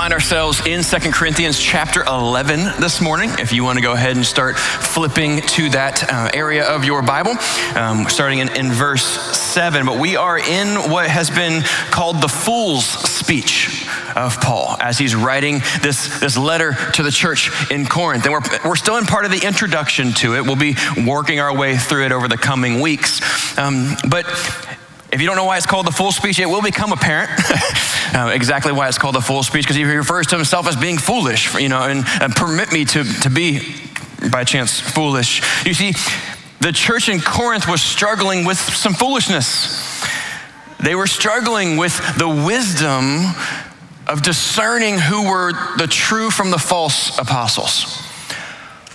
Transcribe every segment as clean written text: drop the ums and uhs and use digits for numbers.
find ourselves in 2 Corinthians chapter 11 this morning. If you want to go ahead and start flipping to that area of your Bible, starting in verse 7. But we are in what has been called the fool's speech of Paul as he's writing this letter to the church in Corinth. And we're still in part of the introduction to it. We'll be working our way through it over the coming weeks. But if you don't know why it's called the fool's speech, it will become apparent exactly why it's called the fool's speech, because he refers to himself as being foolish, and permit me to be, by chance, foolish. You see, the church in Corinth was struggling with some foolishness. They were struggling with the wisdom of discerning who were the true from the false apostles,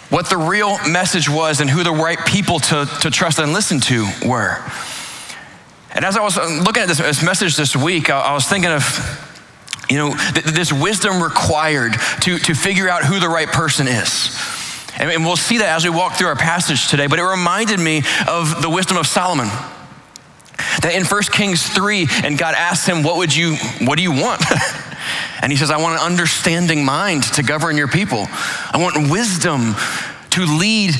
what the real message was, and who the right people to trust and listen to were. And as I was looking at this message this week, I was thinking of, this wisdom required to figure out who the right person is. And we'll see that as we walk through our passage today, but it reminded me of the wisdom of Solomon. That in 1 Kings 3, and God asked him, what do you want? And he says, I want an understanding mind to govern your people. I want wisdom to lead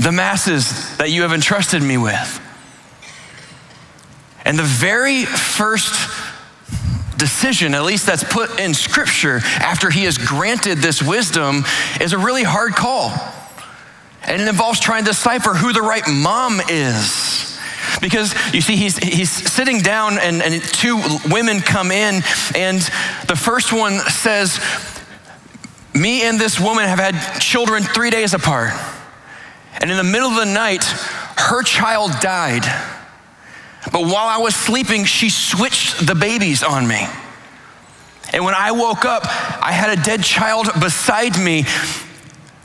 the masses that you have entrusted me with. And the very first decision, at least that's put in Scripture after he is granted this wisdom, is a really hard call. And it involves trying to decipher who the right mom is. Because you see, he's sitting down and two women come in, and the first one says, me and this woman have had children 3 days apart. And in the middle of the night, her child died. But while I was sleeping, she switched the babies on me. And when I woke up, I had a dead child beside me.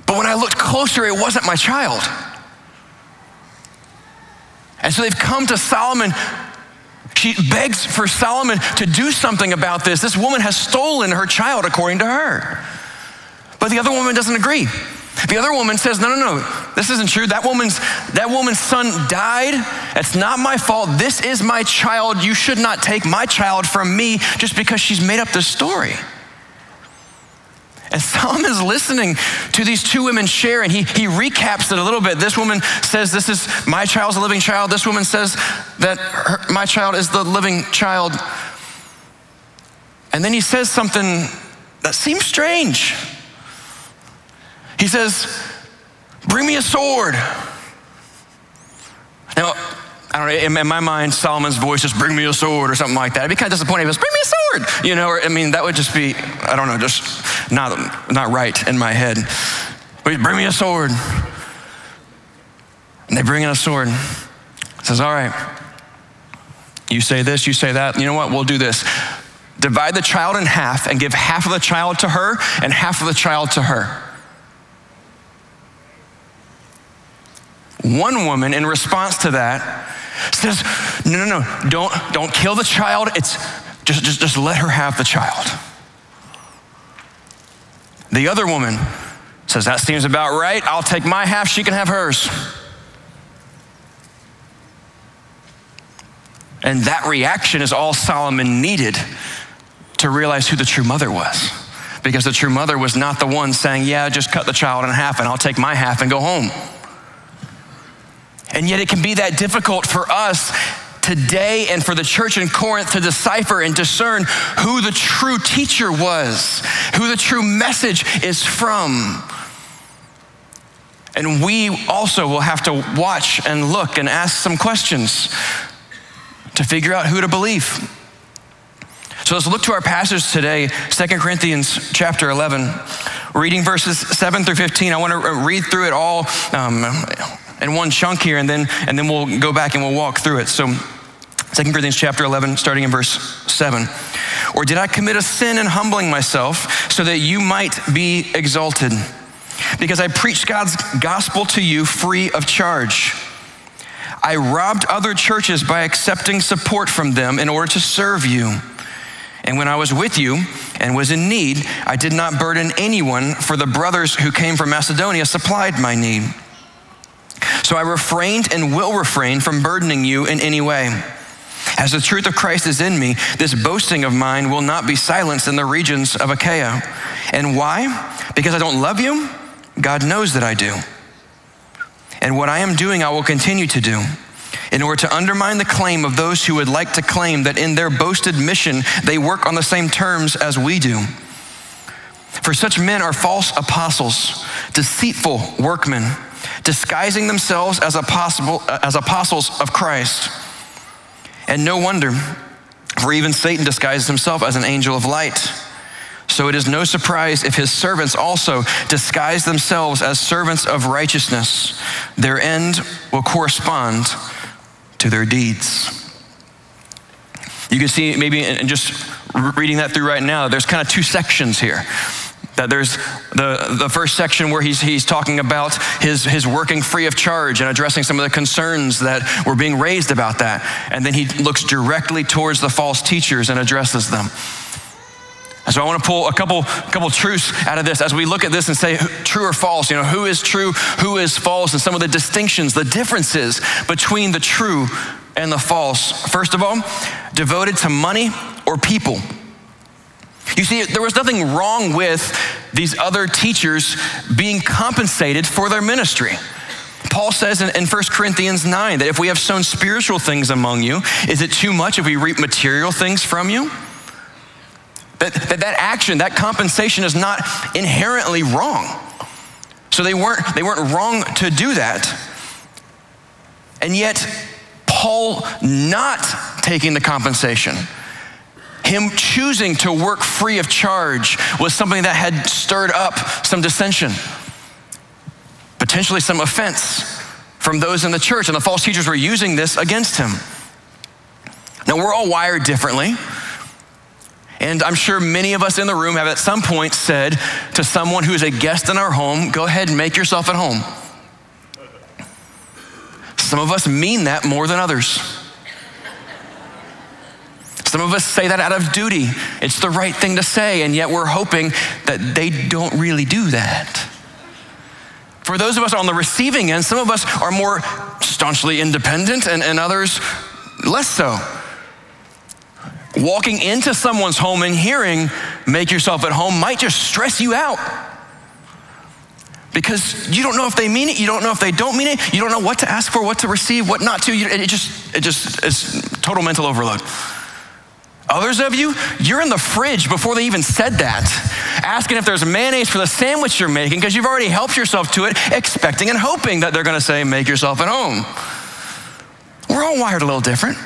But when I looked closer, it wasn't my child. And so they've come to Solomon. She begs for Solomon to do something about this. This woman has stolen her child, according to her. But the other woman doesn't agree. The other woman says, no, this isn't true. That woman's son died. That's not my fault. This is my child. You should not take my child from me just because she's made up this story. And Solomon's listening to these two women share, and he recaps it a little bit. This woman says, this is my child's a living child. This woman says that my child is the living child. And then he says something that seems strange. He says, bring me a sword. Now, I don't know, in my mind, Solomon's voice is bring me a sword or something like that. I'd be kind of disappointed if it was, bring me a sword. That would just be, just not right in my head. But bring me a sword. And they bring in a sword. It says, all right, you say this, you say that. You know what, we'll do this. Divide the child in half and give half of the child to her and half of the child to her. One woman, in response to that, says, no, don't kill the child. It's just let her have the child. The other woman says, that seems about right. I'll take my half, she can have hers. And that reaction is all Solomon needed to realize who the true mother was, because the true mother was not the one saying, yeah, just cut the child in half and I'll take my half and go home. And yet it can be that difficult for us today and for the church in Corinth to decipher and discern who the true teacher was, who the true message is from. And we also will have to watch and look and ask some questions to figure out who to believe. So let's look to our passage today, 2 Corinthians chapter 11, reading verses 7 through 15. I want to read through it all in one chunk here, and then we'll go back and we'll walk through it. So 2 Corinthians chapter 11, starting in verse 7. Or did I commit a sin in humbling myself so that you might be exalted? Because I preached God's gospel to you free of charge. I robbed other churches by accepting support from them in order to serve you. And when I was with you and was in need, I did not burden anyone, for the brothers who came from Macedonia supplied my need. So I refrained and will refrain from burdening you in any way. As the truth of Christ is in me, this boasting of mine will not be silenced in the regions of Achaia. And why? Because I don't love you? God knows that I do. And what I am doing, I will continue to do, in order to undermine the claim of those who would like to claim that in their boasted mission, they work on the same terms as we do. For such men are false apostles, deceitful workmen, disguising themselves as apostles of Christ. And no wonder, for even Satan disguises himself as an angel of light. So it is no surprise if his servants also disguise themselves as servants of righteousness. Their end will correspond to their deeds. You can see maybe in just reading that through right now, there's kind of two sections here. That there's the first section where he's talking about his working free of charge and addressing some of the concerns that were being raised about that. And then he looks directly towards the false teachers and addresses them. And so I want to pull a couple truths out of this as we look at this and say true or false, you know, who is true, who is false, and some of the distinctions, the differences between the true and the false. First of all, devoted to money or people. You see, there was nothing wrong with these other teachers being compensated for their ministry. Paul says in 1 Corinthians 9 that if we have sown spiritual things among you, is it too much if we reap material things from you? That action, that compensation is not inherently wrong. So they weren't wrong to do that. And yet, Paul not taking the compensation, him choosing to work free of charge, was something that had stirred up some dissension, potentially some offense from those in the church, and the false teachers were using this against him. Now, we're all wired differently, and I'm sure many of us in the room have at some point said to someone who is a guest in our home, go ahead and make yourself at home. Some of us mean that more than others. Some of us say that out of duty. It's the right thing to say, and yet we're hoping that they don't really do that. For those of us on the receiving end, some of us are more staunchly independent and others less so. Walking into someone's home and hearing, make yourself at home, might just stress you out, because you don't know if they mean it, you don't know if they don't mean it, you don't know what to ask for, what to receive, what not to. It's total mental overload. Others of you, you're in the fridge before they even said that, asking if there's mayonnaise for the sandwich you're making because you've already helped yourself to it, expecting and hoping that they're gonna say, make yourself at home. We're all wired a little different.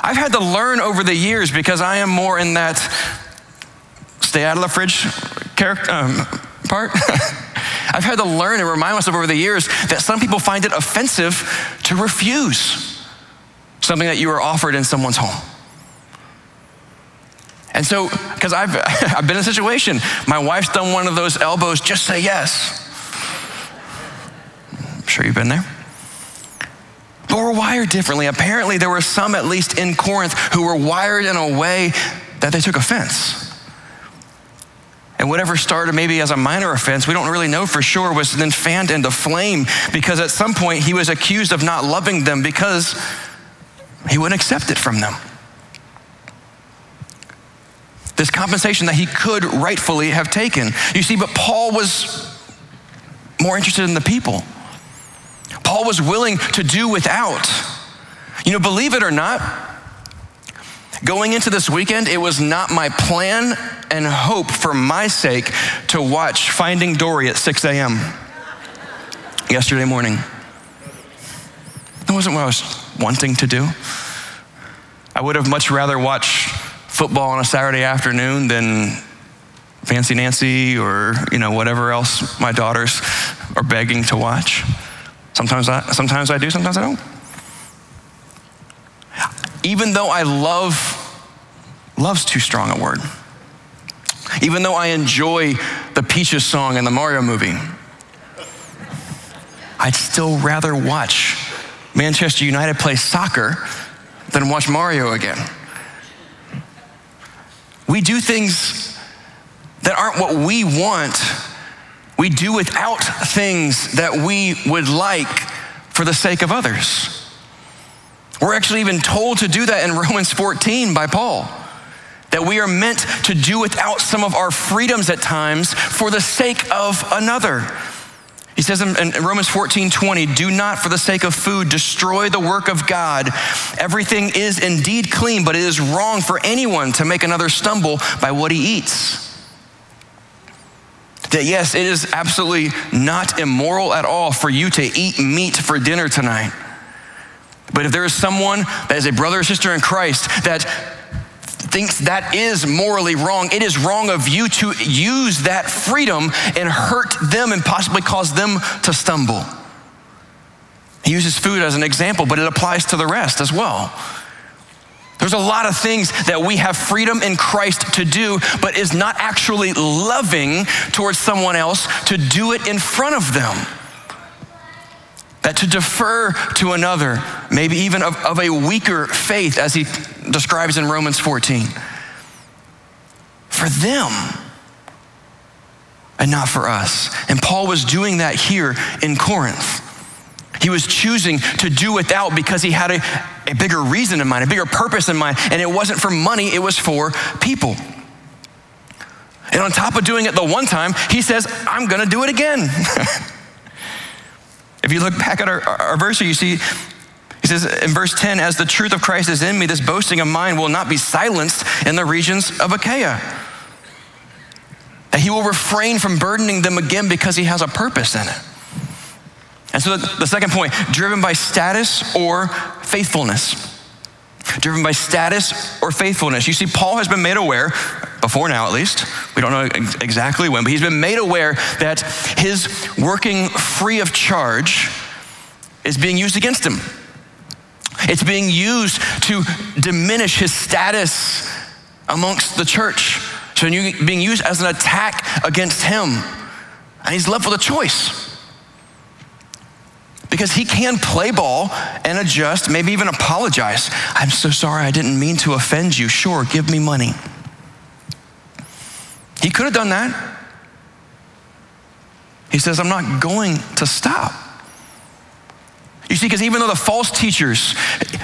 I've had to learn over the years because I am more in that stay out of the fridge part. I've had to learn and remind myself over the years that some people find it offensive to refuse something that you are offered in someone's home. And so, because I've been in a situation, my wife's done one of those elbows, just say yes. I'm sure you've been there. But we're wired differently. Apparently there were some, at least in Corinth, who were wired in a way that they took offense. And whatever started maybe as a minor offense, we don't really know for sure, was then fanned into flame, because at some point he was accused of not loving them because he wouldn't accept it from them. This compensation that he could rightfully have taken. You see, but Paul was more interested in the people. Paul was willing to do without. You know, believe it or not, going into this weekend, it was not my plan and hope for my sake to watch Finding Dory at 6 a.m. yesterday morning. That wasn't what I was wanting to do. I would have much rather watched football on a Saturday afternoon than Fancy Nancy or, you know, whatever else my daughters are begging to watch. Sometimes I do, sometimes I don't. Even though I love's too strong a word. Even though I enjoy the Peaches song in the Mario movie, I'd still rather watch Manchester United play soccer than watch Mario again. We do things that aren't what we want. We do without things that we would like for the sake of others. We're actually even told to do that in Romans 14 by Paul, that we are meant to do without some of our freedoms at times for the sake of another. He says in Romans 14:20, do not for the sake of food destroy the work of God. Everything is indeed clean, but it is wrong for anyone to make another stumble by what he eats. That yes, it is absolutely not immoral at all for you to eat meat for dinner tonight. But if there is someone that is a brother or sister in Christ that thinks that is morally wrong, it is wrong of you to use that freedom and hurt them and possibly cause them to stumble. He uses food as an example, but it applies to the rest as well. There's a lot of things that we have freedom in Christ to do, but is not actually loving towards someone else to do it in front of them. That to defer to another, maybe even of a weaker faith, as he describes in Romans 14, for them and not for us. And Paul was doing that here in Corinth. He was choosing to do without because he had a bigger reason in mind, a bigger purpose in mind, and it wasn't for money, it was for people. And on top of doing it the one time, he says, I'm gonna do it again. If you look back at our verse here, you see, he says in verse 10, as the truth of Christ is in me, this boasting of mine will not be silenced in the regions of Achaia. That he will refrain from burdening them again because he has a purpose in it. And so the second point, driven by status or faithfulness. Driven by status or faithfulness. You see, Paul has been made aware, before now at least, we don't know exactly when, but he's been made aware that his working free of charge is being used against him. It's being used to diminish his status amongst the church. So being used as an attack against him. And he's left with a choice. Because he can play ball and adjust, maybe even apologize. I'm so sorry, I didn't mean to offend you. Sure, give me money. He could have done that. He says, I'm not going to stop. You see, because even though the false teachers,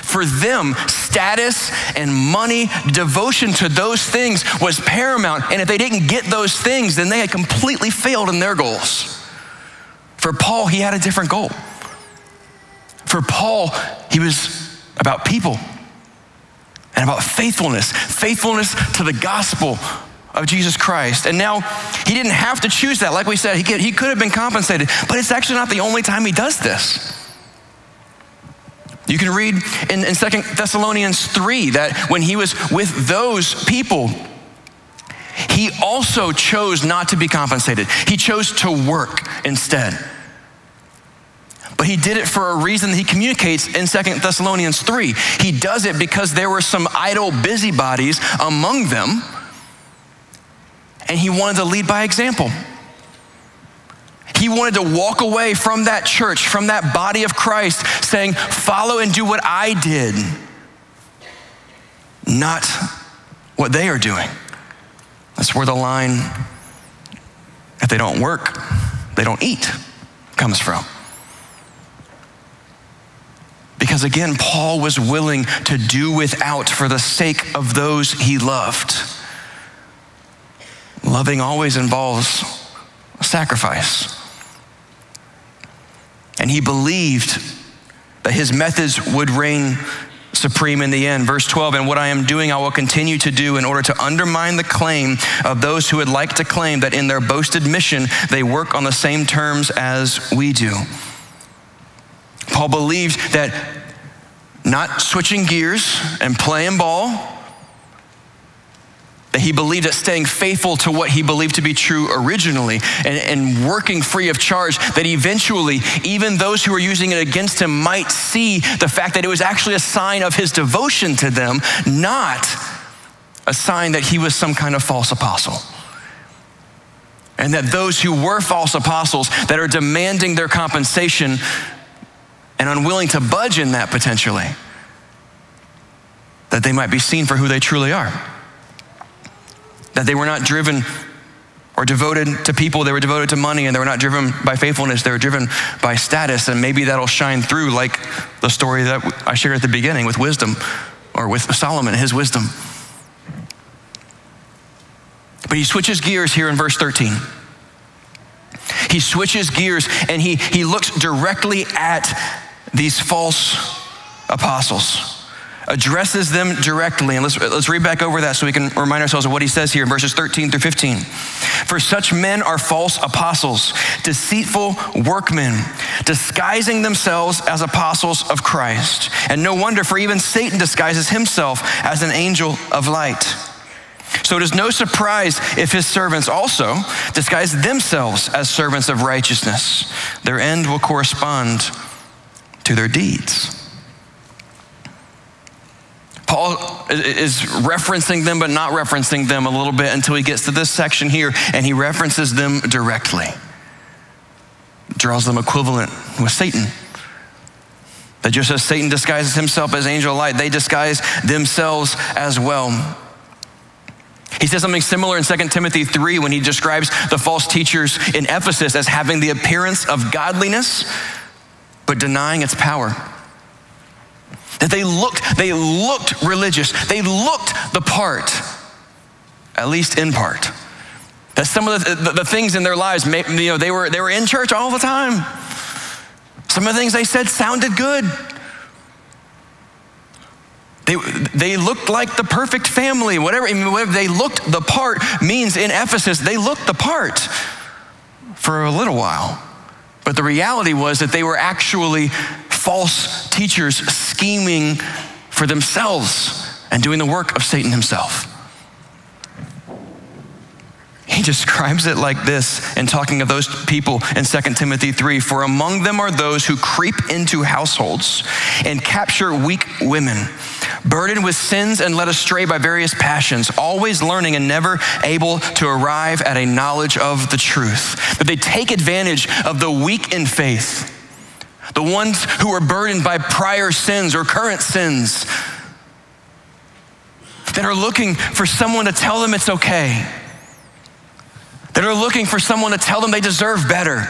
for them, status and money, devotion to those things was paramount. And if they didn't get those things, then they had completely failed in their goals. For Paul, he had a different goal. For Paul, he was about people and about faithfulness, faithfulness to the gospel of Jesus Christ. And now he didn't have to choose that. Like we said, he could have been compensated, but it's actually not the only time he does this. You can read in 2 Thessalonians 3 that when he was with those people, he also chose not to be compensated. He chose to work instead. But he did it for a reason that he communicates in 2 Thessalonians 3. He does it because there were some idle busybodies among them, and he wanted to lead by example. He wanted to walk away from that church, from that body of Christ, saying, follow and do what I did, not what they are doing. That's where the line, if they don't work, they don't eat, comes from. Because again, Paul was willing to do without for the sake of those he loved. Loving always involves sacrifice. And he believed that his methods would reign supreme in the end. Verse 12, and what I am doing, I will continue to do in order to undermine the claim of those who would like to claim that in their boasted mission, they work on the same terms as we do. Paul believed that not switching gears and playing ball, that he believed that staying faithful to what he believed to be true originally and working free of charge, that eventually even those who were using it against him might see the fact that it was actually a sign of his devotion to them, not a sign that he was some kind of false apostle. And that those who were false apostles that are demanding their compensation and unwilling to budge in that potentially, that they might be seen for who they truly are. That they were not driven or devoted to people. They were devoted to money and they were not driven by faithfulness. They were driven by status. And maybe that'll shine through like the story that I shared at the beginning with wisdom, or with Solomon, his wisdom. But he switches gears here in verse 13. He switches gears and he looks directly at these false apostles, addresses them directly. And let's read back over that so we can remind ourselves of what he says here in verses 13 through 15. For such men are false apostles, deceitful workmen, disguising themselves as apostles of Christ. And no wonder, for even Satan disguises himself as an angel of light. So it is no surprise if his servants also disguise themselves as servants of righteousness. Their end will correspond to their deeds. Paul is referencing them, but not referencing them a little bit until he gets to this section here, and he references them directly. Draws them equivalent with Satan. That just as Satan disguises himself as angel of light, they disguise themselves as well. He says something similar in 2 Timothy 3 when he describes the false teachers in Ephesus as having the appearance of godliness, but denying its power. That they looked religious. They looked the part, at least in part. That some of the things in their lives, you know, they were in church all the time. Some of the things they said sounded good. They looked like the perfect family, whatever they looked the part means in Ephesus, they looked the part for a little while. But the reality was that they were actually false teachers scheming for themselves and doing the work of Satan himself. He describes it like this in talking of those people in 2 Timothy 3, for among them are those who creep into households and capture weak women, burdened with sins and led astray by various passions, always learning and never able to arrive at a knowledge of the truth. But they take advantage of the weak in faith, the ones who are burdened by prior sins or current sins, that are looking for someone to tell them it's okay, that are looking for someone to tell them they deserve better,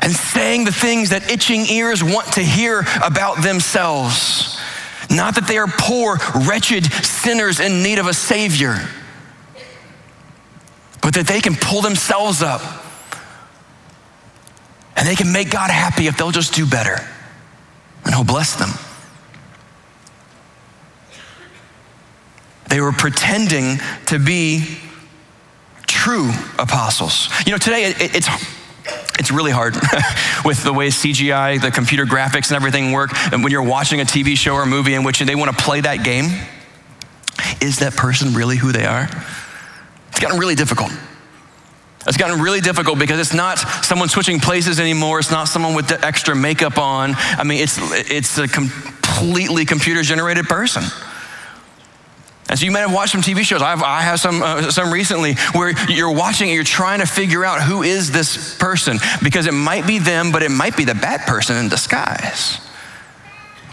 and saying the things that itching ears want to hear about themselves. Not that they are poor, wretched sinners in need of a savior, but that they can pull themselves up and they can make God happy if they'll just do better, and he'll bless them. They were pretending to be true apostles. You know, today it's really hard with the way CGI, the computer graphics and everything work. And when you're watching a TV show or a movie in which they want to play that game, is that person really who they are? It's gotten really difficult. It's gotten really difficult because it's not someone switching places anymore. It's not someone with the extra makeup on. I mean, it's a completely computer generated person. And so you might have watched some TV shows. I have some recently where you're watching and you're trying to figure out who is this person, because it might be them, but it might be the bad person in disguise.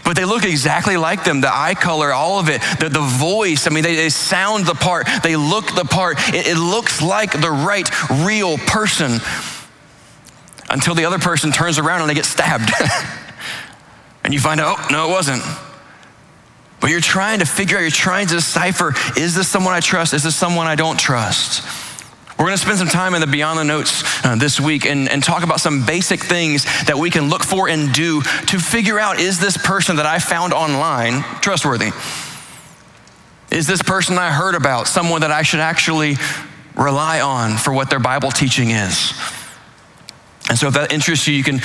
But they look exactly like them, the eye color, all of it, the voice. I mean, they sound the part, they look the part. It looks like the right, real person until the other person turns around and they get stabbed. And you find out, oh, no, it wasn't. But you're trying to figure out, you're trying to decipher, is this someone I trust? Is this someone I don't trust? We're gonna spend some time in the Beyond the Notes this week and talk about some basic things that we can look for and do to figure out, is this person that I found online trustworthy? Is this person I heard about someone that I should actually rely on for what their Bible teaching is? And so if that interests you, you can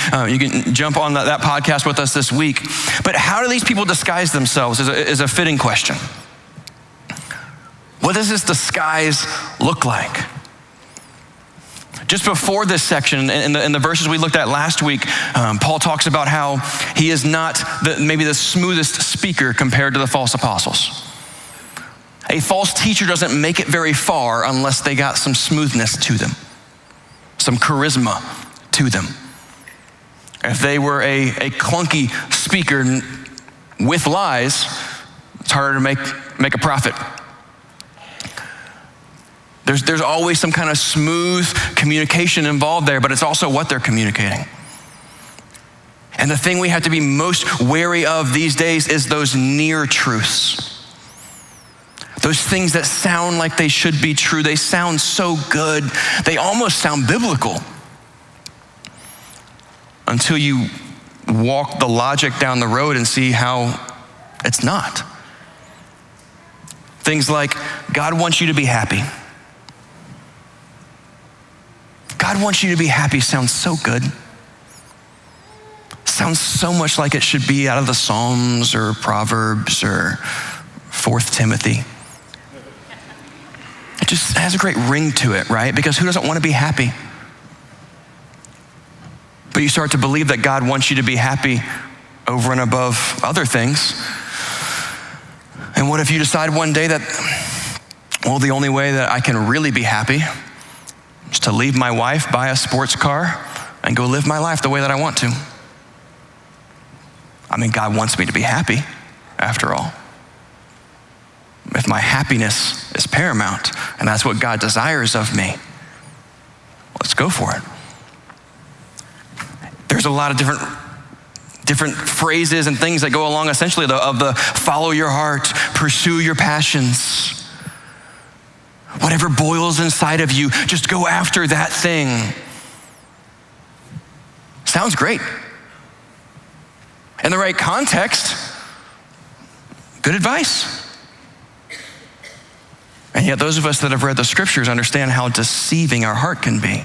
jump on that podcast with us this week. But how do these people disguise themselves is a fitting question. What does this disguise look like? Just before this section, in the verses we looked at last week, Paul talks about how he is not maybe the smoothest speaker compared to the false apostles. A false teacher doesn't make it very far unless they got some smoothness to them, some charisma to them. If they were a clunky speaker with lies, it's harder to make a profit. There's always some kind of smooth communication involved there, but it's also what they're communicating. And the thing we have to be most wary of these days is those near truths. Those things that sound like they should be true. They sound so good. They almost sound biblical. Until you walk the logic down the road and see how it's not. Things like, God wants you to be happy. God wants you to be happy sounds so good. Sounds so much like it should be out of the Psalms or Proverbs or 2 Timothy. It just has a great ring to it, right? Because who doesn't want to be happy? But you start to believe that God wants you to be happy over and above other things. And what if you decide one day that, well, the only way that I can really be happy is to leave my wife, buy a sports car, and go live my life the way that I want to. I mean, God wants me to be happy, after all. If my happiness is paramount, and that's what God desires of me, let's go for it. There's a lot of different phrases and things that go along essentially of the follow your heart, pursue your passions. Whatever boils inside of you, just go after that thing. Sounds great. In the right context, good advice. And yet those of us that have read the scriptures understand how deceiving our heart can be.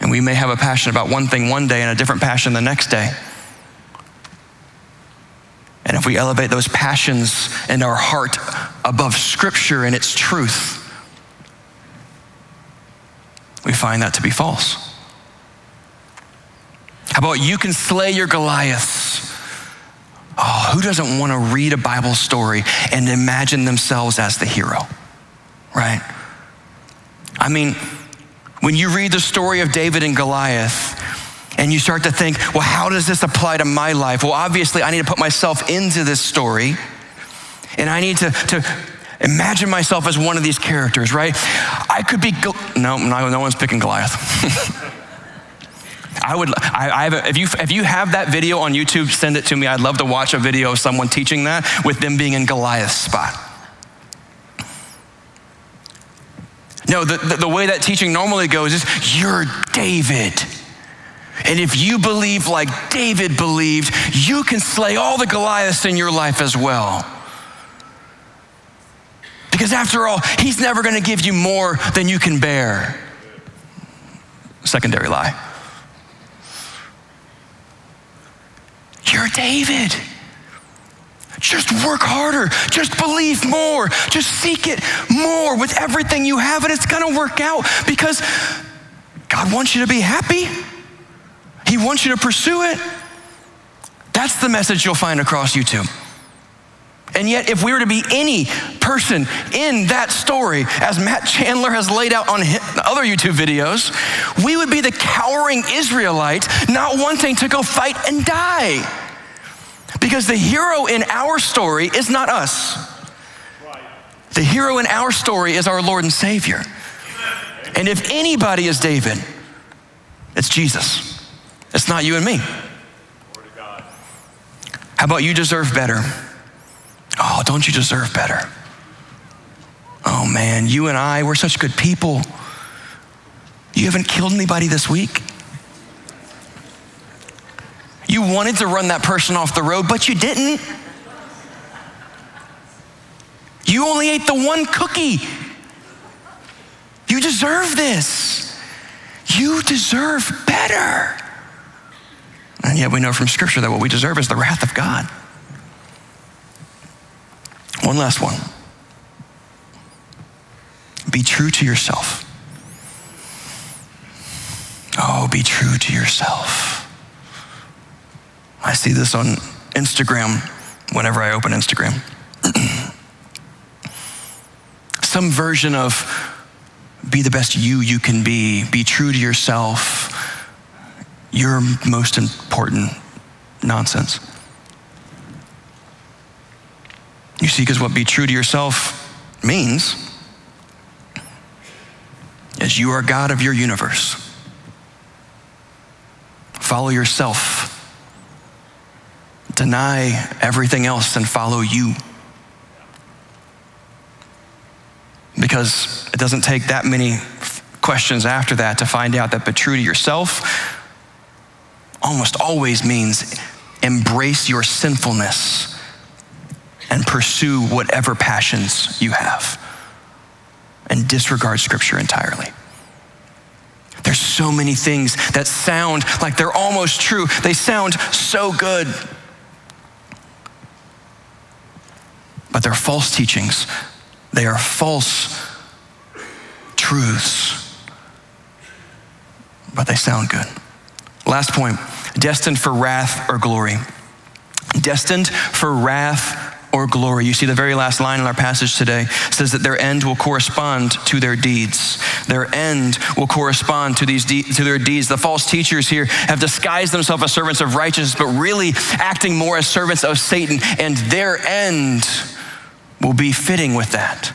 And we may have a passion about one thing one day and a different passion the next day. And if we elevate those passions in our heart above scripture and its truth, we find that to be false. How about you can slay your Goliaths? Oh, who doesn't want to read a Bible story and imagine themselves as the hero, right? I mean, when you read the story of David and Goliath and you start to think, well, how does this apply to my life? Well, obviously I need to put myself into this story and I need to imagine myself as one of these characters, right? I could be, no one's picking Goliath. If you have that video on YouTube, send it to me. I'd love to watch a video of someone teaching that with them being in Goliath's spot. No, the way that teaching normally goes is you're David. And if you believe like David believed, you can slay all the Goliaths in your life as well. Because after all, he's never gonna give you more than you can bear. Secondary lie. You're David. Just work harder. Just believe more. Just seek it more with everything you have, and it's gonna work out because God wants you to be happy. He wants you to pursue it. That's the message you'll find across YouTube. And yet, if we were to be any person in that story, as Matt Chandler has laid out on other YouTube videos, we would be the cowering Israelite, not wanting to go fight and die. Because the hero in our story is not us. Right. The hero in our story is our Lord and Savior. Amen. And if anybody is David, it's Jesus. It's not you and me. Glory to God. How about you deserve better? Oh, don't you deserve better? Oh man, you and I, we're such good people. You haven't killed anybody this week. You wanted to run that person off the road, but you didn't. You only ate the one cookie. You deserve this. You deserve better. And yet we know from scripture that what we deserve is the wrath of God. One last one. Be true to yourself. Oh, be true to yourself. I see this on Instagram whenever I open Instagram. Some version of be the best you can be true to yourself, your most important nonsense. You see, because what be true to yourself means is you are God of your universe. Follow yourself. Deny everything else and follow you. Because it doesn't take that many questions after that to find out that be true to yourself almost always means embrace your sinfulness and pursue whatever passions you have and disregard Scripture entirely. There's so many things that sound like they're almost true. They sound so good. But they're false teachings. They are false truths. But they sound good. Last point, destined for wrath or glory. Destined for wrath or glory. You see the very last line in our passage today says that their end will correspond to their deeds. Their end will correspond to their deeds. The false teachers here have disguised themselves as servants of righteousness, but really acting more as servants of Satan, and their end will be fitting with that.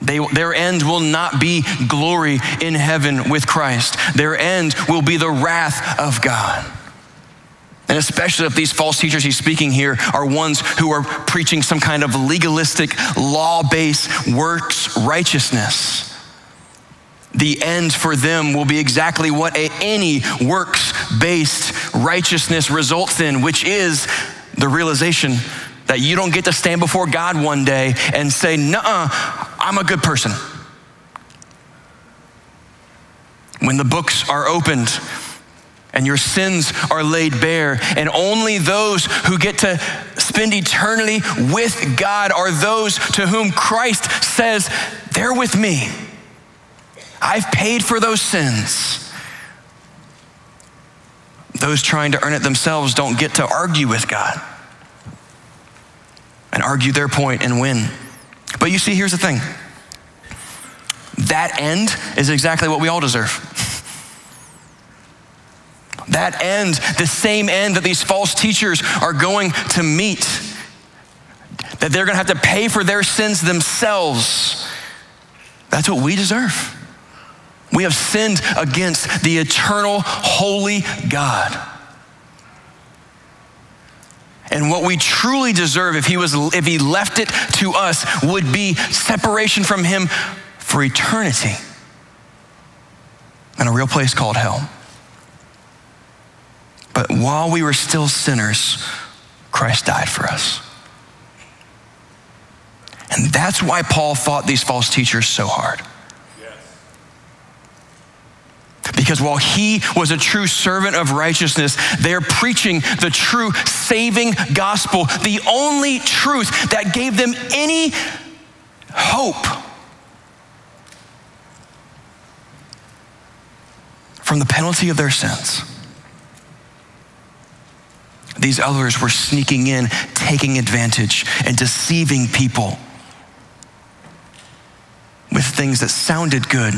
Their end will not be glory in heaven with Christ. Their end will be the wrath of God. And especially if these false teachers he's speaking here are ones who are preaching some kind of legalistic, law-based works righteousness. The end for them will be exactly what any works-based righteousness results in, which is the realization that you don't get to stand before God one day and say, nuh-uh, I'm a good person. When the books are opened, and your sins are laid bare, and only those who get to spend eternity with God are those to whom Christ says, they're with me. I've paid for those sins. Those trying to earn it themselves don't get to argue with God and argue their point and win. But you see, here's the thing. That end is exactly what we all deserve. That end, the same end that these false teachers are going to meet, that they're gonna have to pay for their sins themselves. That's what we deserve. We have sinned against the eternal, holy God. And what we truly deserve, if he left it to us, would be separation from him for eternity in a real place called hell. But while we were still sinners, Christ died for us. And that's why Paul fought these false teachers so hard. Yes. Because while he was a true servant of righteousness, they're preaching the true saving gospel, the only truth that gave them any hope from the penalty of their sins. These others were sneaking in, taking advantage, and deceiving people with things that sounded good,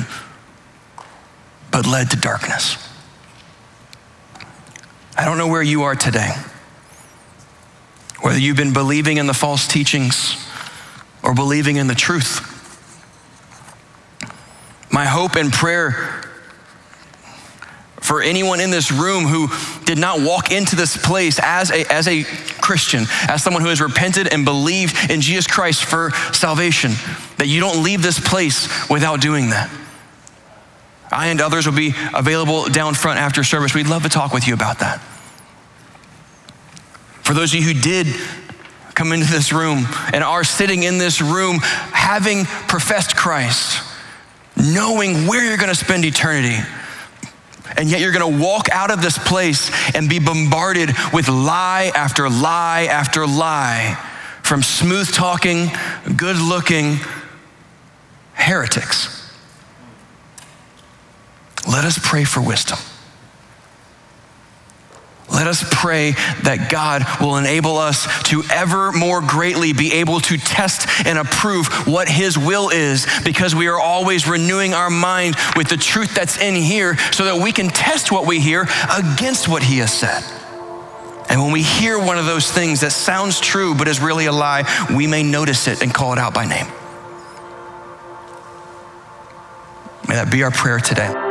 but led to darkness. I don't know where you are today, whether you've been believing in the false teachings or believing in the truth. My hope and prayer for anyone in this room who did not walk into this place as a Christian, as someone who has repented and believed in Jesus Christ for salvation, that you don't leave this place without doing that. I and others will be available down front after service. We'd love to talk with you about that. For those of you who did come into this room and are sitting in this room having professed Christ, knowing where you're gonna spend eternity, and yet you're gonna walk out of this place and be bombarded with lie after lie after lie from smooth talking, good looking heretics. Let us pray for wisdom. Let us pray that God will enable us to ever more greatly be able to test and approve what his will is, because we are always renewing our mind with the truth that's in here so that we can test what we hear against what he has said. And when we hear one of those things that sounds true but is really a lie, we may notice it and call it out by name. May that be our prayer today.